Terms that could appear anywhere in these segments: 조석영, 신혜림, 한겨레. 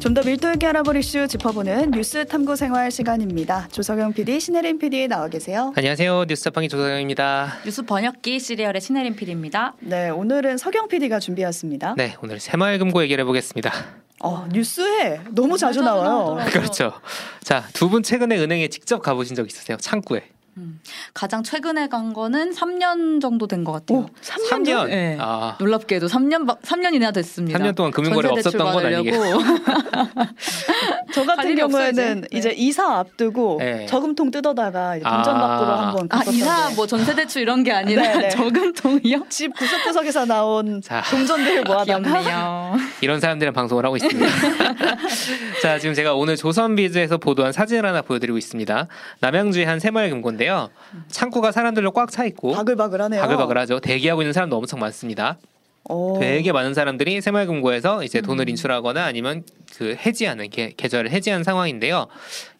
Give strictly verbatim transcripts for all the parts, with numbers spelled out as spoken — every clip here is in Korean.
좀 더 밀도 있게 알아볼 이슈 짚어보는 뉴스 탐구생활 시간입니다. 조석영 피디, 신혜림 피디 나와 계세요. 안녕하세요. 뉴스 자판기 조석영입니다. 뉴스 번역기 시리얼의 신혜림 피디입니다. 네, 오늘은 석영 피디가 준비했습니다. 네, 오늘 새마을금고 얘기를 해보겠습니다. 어, 뉴스에 너무 자주 나와요. 그렇죠. 자, 두 분 최근에 은행에 직접 가보신 적 있으세요? 창구에. 음, 가장 최근에 간 거는 삼 년 정도 된 것 같아요. 오, 삼 년? 삼 년? 네. 아. 놀랍게도 삼 년, 삼 년이나 됐습니다. 삼 년 동안 금융거래가 없었던 건 아니겠죠. 저 같은 경우에는 없어야지. 이제 네. 이사 앞두고 네. 저금통 뜯어다가 동전바꾸로 아. 한번 갔었는데. 아, 이사 뭐 전세대출 이런 게 아니라 저금통이요? 집 구석구석에서 나온 동전들을 모아다가 이런 사람들이랑 방송을 하고 있습니다. 자, 지금 제가 오늘 조선비즈에서 보도한 사진을 하나 보여드리고 있습니다. 남양주의 한 새마을금고인데요. 창구가 사람들로 꽉 차 있고 바글바글하네요. 바글바글하죠. 대기하고 있는 사람도 엄청 많습니다. 오. 되게 많은 사람들이 새마을금고에서 이제 돈을 인출하거나 아니면 그 해지하는 게, 계좌를 해지한 상황인데요.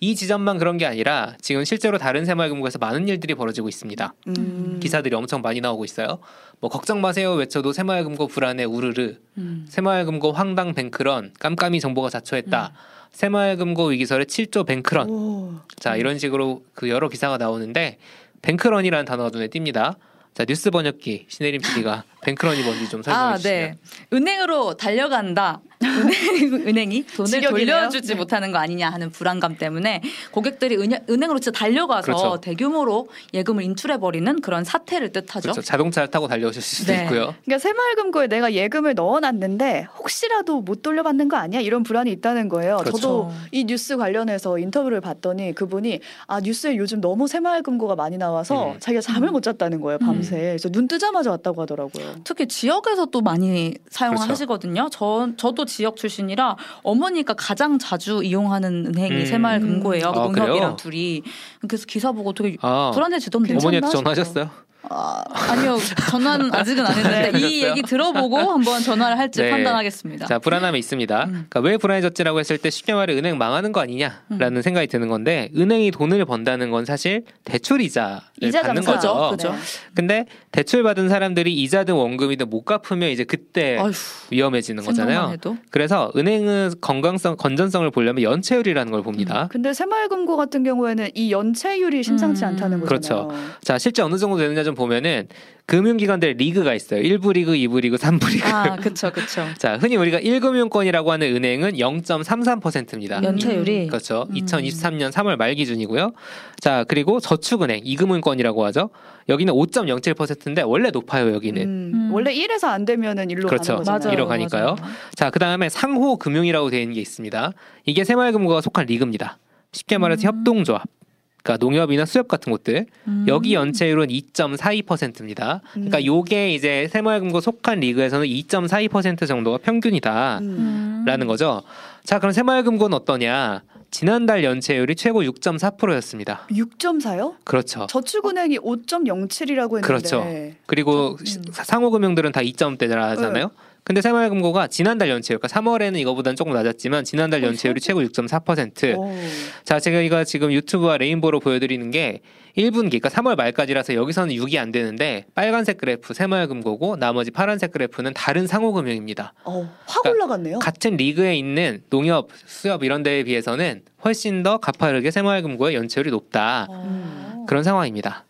이 지점만 그런 게 아니라 지금 실제로 다른 새마을금고에서 많은 일들이 벌어지고 있습니다. 음. 기사들이 엄청 많이 나오고 있어요. 뭐 걱정 마세요 외쳐도 새마을금고 불안해 우르르, 음. 새마을금고 황당 뱅크런, 깜깜이 정보가 자초했다, 음. 새마을금고 위기설의 칠 조 뱅크런. 오. 자, 이런 식으로 그 여러 기사가 나오는데 뱅크런이라는 단어가 눈에 띕니다. 자, 뉴스 번역기 신혜림 피디가 뱅크런이 뭔지 좀 설명해 아, 주시면. 네. 은행으로 달려간다. 은행, 은행이 돈을 직역이네요? 돌려주지 네. 못하는 거 아니냐 하는 불안감 때문에 고객들이 은행, 은행으로 진짜 달려가서 그렇죠. 대규모로 예금을 인출해버리는 그런 사태를 뜻하죠. 그렇죠. 자동차를 타고 달려오실 수도 네. 있고요. 그러니까 새마을금고에 내가 예금을 넣어놨는데 혹시라도 못 돌려받는 거 아니야? 이런 불안이 있다는 거예요. 그렇죠. 저도 이 뉴스 관련해서 인터뷰를 봤더니 그분이 아 뉴스에 요즘 너무 새마을금고가 많이 나와서 음. 자기가 잠을 음. 못 잤다는 거예요. 밤새. 음. 그래서 눈 뜨자마자 왔다고 하더라고요. 특히 지역에서 또 많이 사용하시거든요. 그렇죠. 저도 지역 출신이라 어머니가 가장 자주 이용하는 은행이 음. 새마을금고예요. 아, 농협이랑 둘이. 그래서 기사 보고 되게 아, 불안해지던데요. 어머니한테 전화하셨어요? 아, 아니요. 전화는 아직은 안 했는데 이 얘기 들어보고 한번 전화를 할지 네. 판단하겠습니다. 자, 불안함이 있습니다. 음. 그러니까 왜 불안해졌지라고 했을 때 쉽게 말해 은행 망하는 거 아니냐라는 음. 생각이 드는 건데 은행이 돈을 번다는 건 사실 대출 이자를 이자 받는 장사죠. 거죠. 그렇죠. 네. 근데 대출 받은 사람들이 이자든 원금이든 못 갚으면 이제 그때 어휴, 위험해지는 거잖아요. 해도? 그래서 은행은 건강성, 건전성을 보려면 연체율이라는 걸 봅니다. 음. 근데 새마을금고 같은 경우에는 이 연체율이 심상치 음. 않다는 거잖아요. 그렇죠. 자, 실제 어느 정도 되느냐 좀 보면은 금융기관들 리그가 있어요. 일 부 리그, 이 부 리그, 삼 부 리그. 아, 그렇죠, 그렇죠. 자, 흔히 우리가 일 금융권이라고 하는 은행은 영 점 삼삼 퍼센트입니다. 연체율이. 음, 그렇죠. 음. 이천이십삼 년 삼월 말 기준이고요. 자, 그리고 저축은행 이 금융권이라고 하죠. 여기는 오 점 영칠 퍼센트인데 원래 높아요, 여기는. 음. 음. 원래 일에서 안 되면은 일로 그렇죠. 가는 거죠. 일로 가니까요. 맞아요. 자, 그다음에 상호금융이라고 되어 있는 게 있습니다. 이게 새마을금고가 속한 리그입니다. 쉽게 말해서 음. 협동조합. 그러니까 농협이나 수협 같은 곳들 음. 여기 연체율은 이 점 사이 퍼센트입니다. 음. 그러니까 요게 이제 새마을금고 속한 리그에서는 이 점 사이 퍼센트 정도가 평균이다라는 음. 거죠. 자, 그럼 새마을금고는 어떠냐? 지난달 연체율이 최고 육 점 사 퍼센트였습니다. 육 점 사요? 그렇죠. 저축은행이 오 점 영칠이라고 했는데. 그렇죠. 그리고 음. 상호금융들은 다 이 점대라잖아요. 네. 근데 새마을금고가 지난달 연체율, 그러니까 삼월에는 이거보다는 조금 낮았지만 지난달 연체율이 최고 육 점 사 퍼센트. 오. 자, 제가 이거 지금 유튜브와 레인보로 보여드리는 게 일 분기, 그러니까 삼월 말까지라서 여기서는 육이 안 되는데 빨간색 그래프 새마을금고고 나머지 파란색 그래프는 다른 상호금융입니다. 오, 확 그러니까 올라갔네요. 같은 리그에 있는 농협, 수협 이런 데에 비해서는 훨씬 더 가파르게 새마을금고의 연체율이 높다. 오. 그런 상황입니다.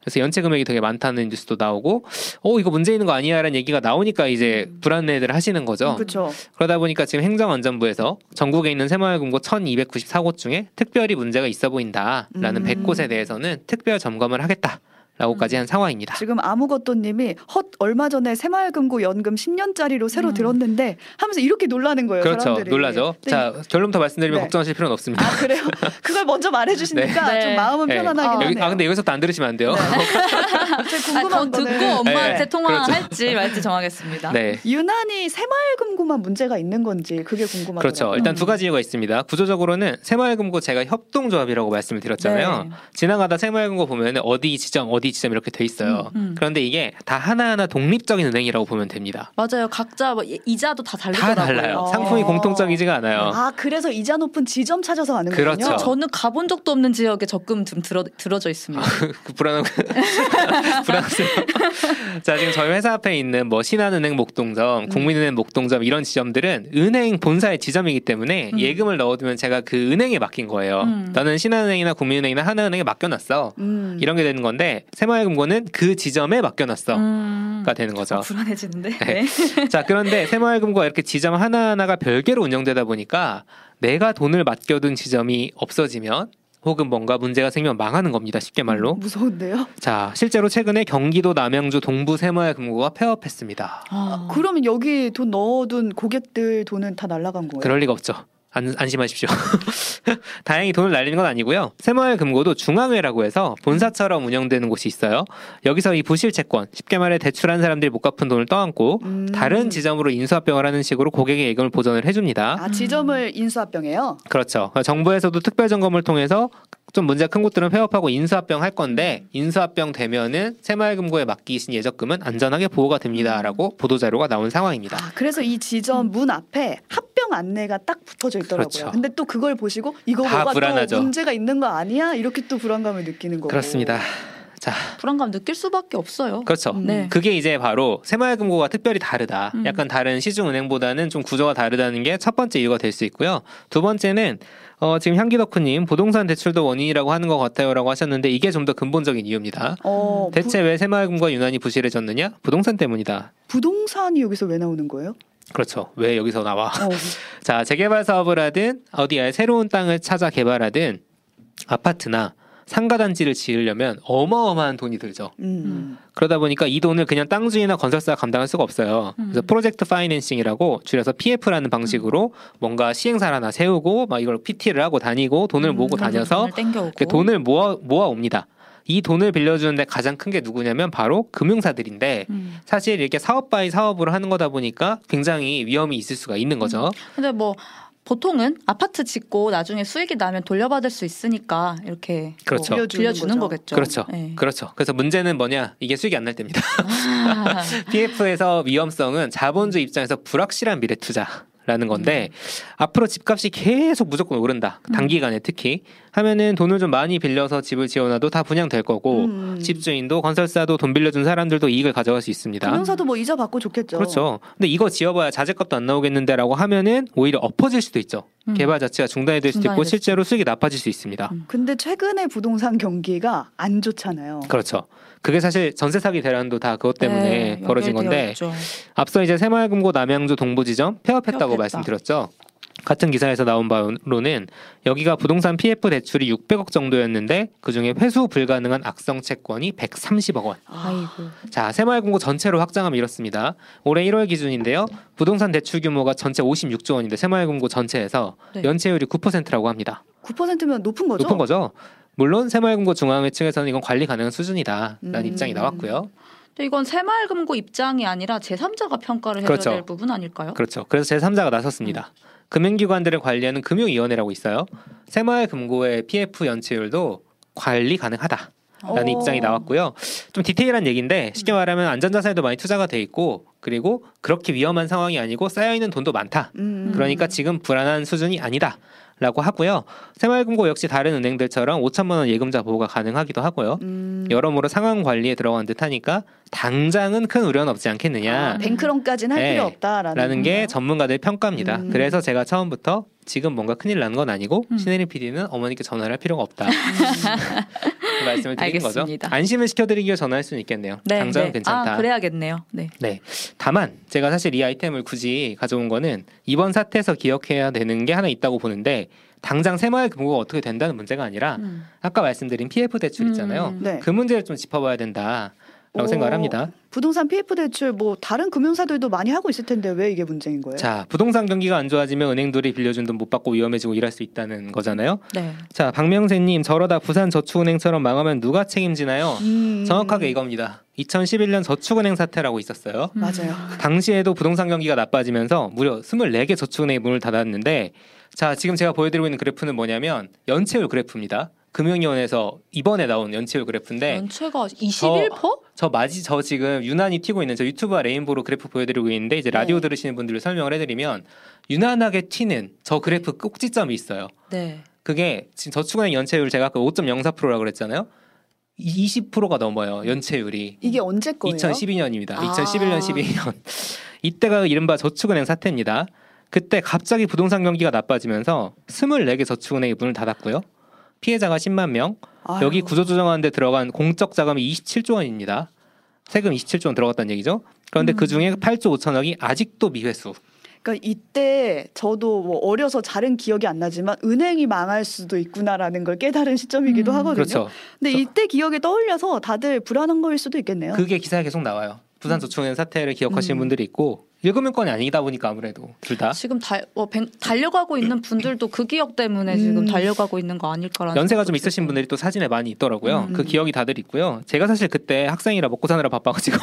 그래서 연체 금액이 되게 많다는 뉴스도 나오고, 어 이거 문제 있는 거 아니야라는 얘기가 나오니까 이제 불안해들 하시는 거죠. 그렇죠. 그러다 보니까 지금 행정안전부에서 전국에 있는 새마을금고 천이백구십사 곳 중에 특별히 문제가 있어 보인다라는 음. 백 곳에 대해서는 특별 점검을 하겠다. 라고까지 한 음. 상황입니다. 지금 아무것도님이 헛 얼마 전에 새마을금고 연금 십 년짜리로 새로 음. 들었는데 하면서 이렇게 놀라는 거예요. 그렇죠. 사람들이. 놀라죠. 네. 자, 결론부터 말씀드리면 네. 걱정하실 필요는 없습니다. 아, 그래요? 그걸 먼저 말해주시니까 네. 좀 마음은 네. 편안하긴 하네요. 아, 근데 여기서부터 안 들으시면 안 돼요. 네. 궁금한 거 아, 듣고 엄마한테 네. 통화할지 그렇죠. 말지 정하겠습니다. 네. 유난히 새마을금고만 문제가 있는 건지 그게 궁금하더라고요. 그렇죠. 일단 음. 두 가지 이유가 있습니다. 구조적으로는 새마을금고 제가 협동조합이라고 말씀을 드렸잖아요. 네. 지나가다 새마을금고 보면 어디 지점 어디 어디 지점 이렇게 돼 있어요. 음, 음. 그런데 이게 다 하나하나 독립적인 은행이라고 보면 됩니다. 맞아요. 각자 이자도 다 다르더라고요. 다 달라요. 상품이 아. 공통적이지가 않아요. 아, 그래서 이자 높은 지점 찾아서 가는 거군요. 그렇죠. 저는 가본 적도 없는 지역에 적금 좀 들어, 들어져 있습니다. 불안한 불안하세요. 자, 지금 저희 회사 앞에 있는 뭐 신한은행 목동점, 국민은행 목동점 이런 지점들은 은행 본사의 지점이기 때문에 음. 예금을 넣어두면 제가 그 은행에 맡긴 거예요. 음. 나는 신한은행이나 국민은행이나 하나은행에 맡겨놨어. 음. 이런 게 되는 건데 새마을금고는 그 지점에 맡겨놨어가 음. 되는 거죠. 불안해지는데. 네. 자, 그런데 새마을금고가 이렇게 지점 하나하나가 별개로 운영되다 보니까 내가 돈을 맡겨둔 지점이 없어지면 혹은 뭔가 문제가 생기면 망하는 겁니다. 쉽게 말로. 무서운데요? 자, 실제로 최근에 경기도 남양주 동부 새마을금고가 폐업했습니다. 아, 그러면 여기 돈 넣어둔 고객들 돈은 다 날아간 거예요? 그럴 리가 없죠. 안, 안심하십시오. 다행히 돈을 날리는 건 아니고요. 새마을금고도 중앙회라고 해서 본사처럼 운영되는 곳이 있어요. 여기서 이 부실채권, 쉽게 말해 대출한 사람들이 못 갚은 돈을 떠안고 음. 다른 지점으로 인수합병을 하는 식으로 고객의 예금을 보전을 해줍니다. 아, 지점을 인수합병해요? 그렇죠. 정부에서도 특별점검을 통해서 좀 문제가 큰 곳들은 폐업하고 인수합병 할 건데 인수합병 되면은 새마을금고에 맡기신 예적금은 안전하게 보호가 됩니다라고 보도자료가 나온 상황입니다. 아, 그래서 이 지점 문 앞에 합병 안내가 딱 붙어져 있더라고요. 그렇죠. 근데 또 그걸 보시고 이거 뭐가 불안하죠. 또 문제가 있는 거 아니야? 이렇게 또 불안감을 느끼는 거고. 그렇습니다. 자, 불안감 느낄 수밖에 없어요. 그렇죠. 음. 네. 그게 이제 바로 새마을금고가 특별히 다르다. 음. 약간 다른 시중은행보다는 좀 구조가 다르다는 게 첫 번째 이유가 될 수 있고요. 두 번째는 어, 지금 향기덕후님 부동산 대출도 원인이라고 하는 것 같아요 라고 하셨는데 이게 좀 더 근본적인 이유입니다. 어, 대체 부... 왜 새마을금고가 유난히 부실해졌느냐? 부동산 때문이다. 부동산이 여기서 왜 나오는 거예요? 그렇죠. 왜 여기서 나와? 어. 자, 재개발 사업을 하든 어디에 새로운 땅을 찾아 개발하든 아파트나 상가단지를 지으려면 어마어마한 돈이 들죠. 음. 그러다 보니까 이 돈을 그냥 땅주인이나 건설사가 감당할 수가 없어요. 음. 그래서 프로젝트 파이낸싱이라고 줄여서 피에프라는 방식으로 음. 뭔가 시행사를 하나 세우고 막 이걸 피티를 하고 다니고 돈을 음. 모으고 다녀서 돈을, 돈을 모아, 모아옵니다. 이 돈을 빌려주는데 가장 큰 게 누구냐면 바로 금융사들인데 음. 사실 이렇게 사업 바이 사업으로 하는 거다 보니까 굉장히 위험이 있을 수가 있는 거죠. 음. 근데 뭐 보통은 아파트 짓고 나중에 수익이 나면 돌려받을 수 있으니까 이렇게 그렇죠. 뭐 빌려주는, 빌려주는 거겠죠. 그렇죠. 네. 그렇죠. 그래서 문제는 뭐냐? 이게 수익이 안 날 때입니다. 아. 피에프에서 위험성은 자본주의 입장에서 불확실한 미래 투자라는 건데 음. 앞으로 집값이 계속 무조건 오른다. 단기간에 특히. 하면은 돈을 좀 많이 빌려서 집을 지어놔도 다 분양될 거고 음. 집주인도 건설사도 돈 빌려준 사람들도 이익을 가져갈 수 있습니다. 금융사도 뭐 이자 받고 좋겠죠. 그렇죠. 근데 이거 지어봐야 자재값도 안 나오겠는데라고 하면은 오히려 엎어질 수도 있죠. 음. 개발 자체가 중단이 될 수도 중단이 있고 됐죠. 실제로 수익이 나빠질 수 있습니다. 음. 근데 최근에 부동산 경기가 안 좋잖아요. 그렇죠. 그게 사실 전세 사기 대란도 다 그것 때문에 네, 벌어진 건데 있죠. 앞서 이제 새마을금고 남양주 동부지점 폐업했다고 폐업했다. 말씀드렸죠. 같은 기사에서 나온 바로는 여기가 부동산 피에프 대출이 육백억 정도였는데 그중에 회수 불가능한 악성 채권이 백삼십억 원. 아이고. 자, 새마을금고 전체로 확장하면 이렇습니다. 올해 일월 기준인데요. 부동산 대출 규모가 전체 오십육조 원인데 새마을금고 전체에서 네. 연체율이 구 퍼센트라고 합니다. 구 퍼센트면 높은 거죠? 높은 거죠. 물론 새마을금고 중앙회 측에서는 이건 관리 가능한 수준이다 라는 음. 입장이 나왔고요. 이건 새마을금고 입장이 아니라 제삼자가 평가를 해줘야 그렇죠. 될 부분 아닐까요? 그렇죠. 그래서 제삼자가 나섰습니다. 음. 금융기관들을 관리하는 금융위원회라고 있어요. 새마을금고의 피에프 연체율도 관리 가능하다 라는 오. 입장이 나왔고요. 좀 디테일한 얘기인데 쉽게 말하면 안전자산에도 많이 투자가 돼 있고 그리고 그렇게 위험한 상황이 아니고 쌓여있는 돈도 많다. 음. 그러니까 지금 불안한 수준이 아니다 라고 하고요. 새마을금고 역시 다른 은행들처럼 오천만 원 예금자 보호가 가능하기도 하고요. 음. 여러모로 상황 관리에 들어간 듯하니까 당장은 큰 우려는 없지 않겠느냐. 아, 뱅크론까지는 할 네. 필요 없다라는 라는 게 전문가들의 평가입니다. 음. 그래서 제가 처음부터 지금 뭔가 큰일 난 건 아니고 음. 신혜림 피디는 어머니께 전화를 할 필요가 없다. 그 말씀을 드린 거죠. 안심을 시켜드리기 위해 전화할 수는 있겠네요. 네, 당장은 네. 괜찮다. 아, 그래야겠네요. 네. 네. 다만 제가 사실 이 아이템을 굳이 가져온 거는 이번 사태에서 기억해야 되는 게 하나 있다고 보는데 당장 새마을금고가 어떻게 된다는 문제가 아니라 음. 아까 말씀드린 피에프 대출 있잖아요. 음. 네. 그 문제를 좀 짚어봐야 된다. 라고 생각을 합니다. 부동산 피에프 대출 뭐 다른 금융사들도 많이 하고 있을 텐데 왜 이게 문제인 거예요? 자, 부동산 경기가 안 좋아지면 은행들이 빌려준 돈 못 받고 위험해지고 일할 수 있다는 거잖아요. 네. 자, 박명세님 저러다 부산저축은행처럼 망하면 누가 책임지나요? 음... 정확하게 이겁니다. 이천십일 년 저축은행 사태라고 있었어요. 음... 맞아요. 당시에도 부동산 경기가 나빠지면서 무려 스물네 개 저축은행이 문을 닫았는데 자, 지금 제가 보여드리고 있는 그래프는 뭐냐면 연체율 그래프입니다. 금융위원회에서 이번에 나온 연체율 그래프인데 연체가 이십일 퍼센트? 저, 저 맞이 저 지금 유난히 튀고 있는 저 유튜브와 레인보로 그래프 보여드리고 있는데 이제 라디오 네. 들으시는 분들을 설명을 해드리면 유난하게 튀는 저 그래프 꼭지점이 있어요. 네. 그게 지금 저축은행 연체율 제가 아까 오 점 영사 퍼센트라고 그랬잖아요. 이십 퍼센트가 넘어요 연체율이. 이게 언제 거예요? 이천십이 년입니다. 아. 이천십일 년 십이 년 이때가 이른바 저축은행 사태입니다. 그때 갑자기 부동산 경기가 나빠지면서 이십사 개 저축은행이 문을 닫았고요. 피해자가 십만 명. 아유. 여기 구조조정하는데 들어간 공적 자금이 이십칠 조 원입니다. 세금 이십칠 조 원 들어갔다는 얘기죠. 그런데 음. 그중에 팔 조 오천억이 아직도 미회수. 그러니까 이때 저도 뭐 어려서 잘은 기억이 안 나지만 은행이 망할 수도 있구나라는 걸 깨달은 시점이기도 음. 하거든요. 그렇죠. 근데 저, 이때 기억에 떠올려서 다들 불안한 거일 수도 있겠네요. 그게 기사에 계속 나와요. 부산저축은행 사태를 기억하시는 음. 분들이 있고 일금융권이 아니다 보니까 아무래도 둘 다 지금 달, 어, 뱅, 달려가고 있는 분들도 그 기억 때문에 음. 지금 달려가고 있는 거 아닐까라는 연세가 좀 있으신 있어요. 분들이 또 사진에 많이 있더라고요. 음. 그 기억이 다들 있고요. 제가 사실 그때 학생이라 먹고 사느라 바빠가지고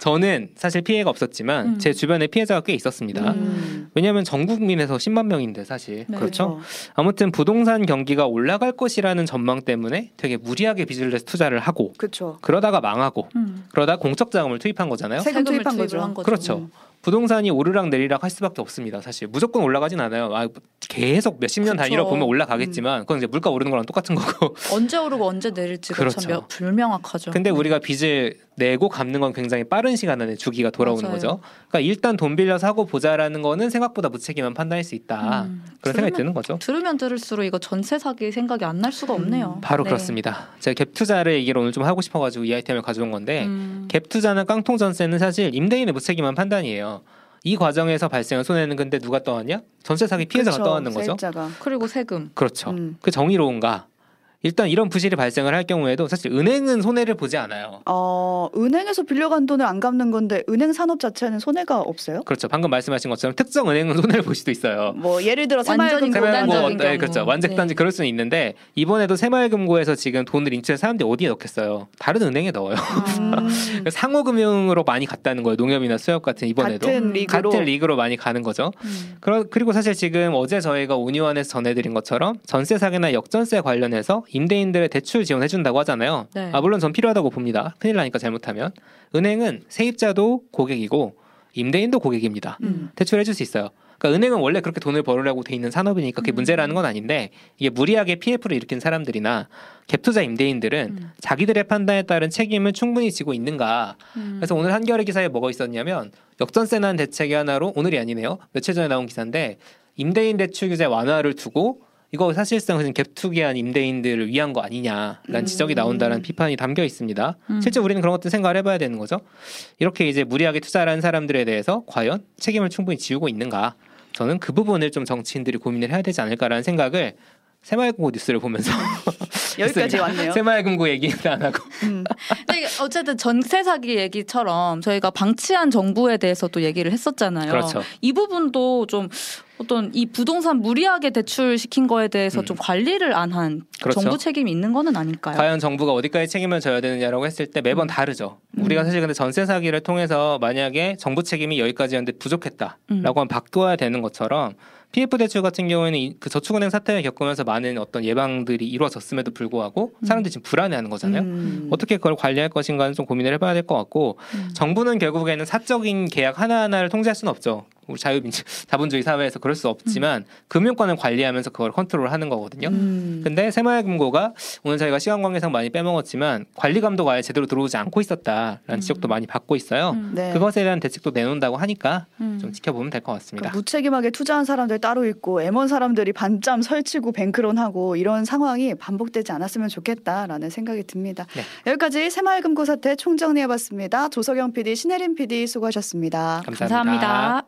저는 사실 피해가 없었지만 음. 제 주변에 피해자가 꽤 있었습니다. 음. 왜냐하면 전 국민에서 십만 명인데 사실 네, 그렇죠? 그렇죠. 아무튼 부동산 경기가 올라갈 것이라는 전망 때문에 되게 무리하게 빚을 내서 투자를 하고 그렇죠. 그러다가 망하고 음. 그러다 공적 자금을 투입한 거잖아요. 세금 투입한, 투입한 거죠. 거죠. 그렇죠. 음. 부동산이 오르락 내리락 할 수밖에 없습니다. 사실 무조건 올라가진 않아요. 아, 계속 몇십 년 단위로 보면 올라가겠지만 그건 이제 물가 오르는 거랑 똑같은 거고 언제 오르고 언제 내릴지가 그렇죠. 참 몇, 불명확하죠. 근데 네. 우리가 빚을 내고 갚는 건 굉장히 빠른 시간 안에 주기가 돌아오는 맞아요. 거죠. 그러니까 일단 돈 빌려 사고 보자라는 거는 생각보다 무책임한 판단일 수 있다. 음, 그런 들으면, 생각이 드는 거죠. 들으면 들을수록 이거 전세 사기 생각이 안 날 수가 없네요. 음, 바로 네. 그렇습니다. 제가 갭 투자를 얘기를 오늘 좀 하고 싶어가지고 이 아이템을 가져온 건데 음. 갭 투자나 깡통 전세는 사실 임대인의 무책임한 판단이에요. 이 과정에서 발생한 손해는 근데 누가 떠안냐? 전세 사기 피해자가 그렇죠, 떠안는 거죠. 세입자가. 그리고 세금. 그렇죠. 음. 그 정의로운가? 일단 이런 부실이 발생을 할 경우에도 사실 은행은 손해를 보지 않아요. 어, 은행에서 빌려간 돈을 안 갚는 건데 은행 산업 자체는 손해가 없어요? 그렇죠. 방금 말씀하신 것처럼 특정 은행은 손해를 볼 수도 있어요. 뭐 예를 들어 새마을금고 단지 뭐, 네, 그렇죠. 완전단지 네. 그럴 수는 있는데 이번에도 새마을금고에서 지금 돈을 인출해서 사람들이 어디에 넣겠어요? 다른 은행에 넣어요. 음. 상호금융으로 많이 갔다는 거예요. 농협이나 수협 같은 이번에도 같은 리그로, 같은 리그로 많이 가는 거죠. 음. 그러, 그리고 사실 지금 어제 저희가 온유원에서 전해드린 것처럼 전세 사기나 역전세 관련해서 임대인들의 대출 지원해준다고 하잖아요. 네. 아 물론 전 필요하다고 봅니다. 큰일 나니까 잘못하면. 은행은 세입자도 고객이고 임대인도 고객입니다. 음. 대출해줄 수 있어요. 그러니까 은행은 원래 그렇게 돈을 벌으려고 돼 있는 산업이니까 그게 음. 문제라는 건 아닌데 이게 무리하게 피에프를 일으킨 사람들이나 갭투자 임대인들은 음. 자기들의 판단에 따른 책임을 충분히 지고 있는가. 음. 그래서 오늘 한겨레 기사에 뭐가 있었냐면 역전세난 대책이 하나로 오늘이 아니네요. 며칠 전에 나온 기사인데 임대인 대출 규제 완화를 두고 이거 사실상 갭투기한 임대인들을 위한 거 아니냐라는 음. 지적이 나온다는 비판이 담겨 있습니다. 음. 실제 우리는 그런 것들 생각을 해봐야 되는 거죠. 이렇게 이제 무리하게 투자를 한 사람들에 대해서 과연 책임을 충분히 지우고 있는가. 저는 그 부분을 좀 정치인들이 고민을 해야 되지 않을까라는 생각을 새마을금고 뉴스를 보면서 여기까지 왔네요. 새마을금고 얘기는 안 하고. 음. 근데 어쨌든 전세 사기 얘기처럼 저희가 방치한 정부에 대해서도 얘기를 했었잖아요. 그렇죠. 이 부분도 좀 어떤 이 부동산 무리하게 대출시킨 거에 대해서 음. 좀 관리를 안 한 그렇죠. 정부 책임이 있는 거는 아닐까요? 과연 정부가 어디까지 책임을 져야 되느냐라고 했을 때 매번 음. 다르죠. 음. 우리가 사실 근데 전세 사기를 통해서 만약에 정부 책임이 여기까지였는데 부족했다라고 음. 하면 바꿔야 되는 것처럼 피에프 대출 같은 경우에는 그 저축은행 사태를 겪으면서 많은 어떤 예방들이 이루어졌음에도 불구하고 사람들이 음. 지금 불안해하는 거잖아요. 음. 어떻게 그걸 관리할 것인가는 좀 고민을 해봐야 될 것 같고 음. 정부는 결국에는 사적인 계약 하나하나를 통제할 수는 없죠. 우리 자유민주 자본주의 사회에서 그럴 수 없지만 음. 금융권을 관리하면서 그걸 컨트롤하는 거거든요. 음. 근데 새마을금고가 오늘 저희가 시간 관계상 많이 빼먹었지만 관리 감독 아예 제대로 들어오지 않고 있었다라는 음. 지적도 많이 받고 있어요. 음. 네. 그것에 대한 대책도 내놓는다고 하니까 음. 좀 지켜보면 될 것 같습니다. 그러니까 무책임하게 투자한 사람들 따로 있고 엠원 사람들이 반짬 설치고 뱅크론하고 이런 상황이 반복되지 않았으면 좋겠다라는 생각이 듭니다. 네. 여기까지 새마을금고 사태 총정리해봤습니다. 조석영 피디, 신혜림 피디 수고하셨습니다. 감사합니다. 감사합니다.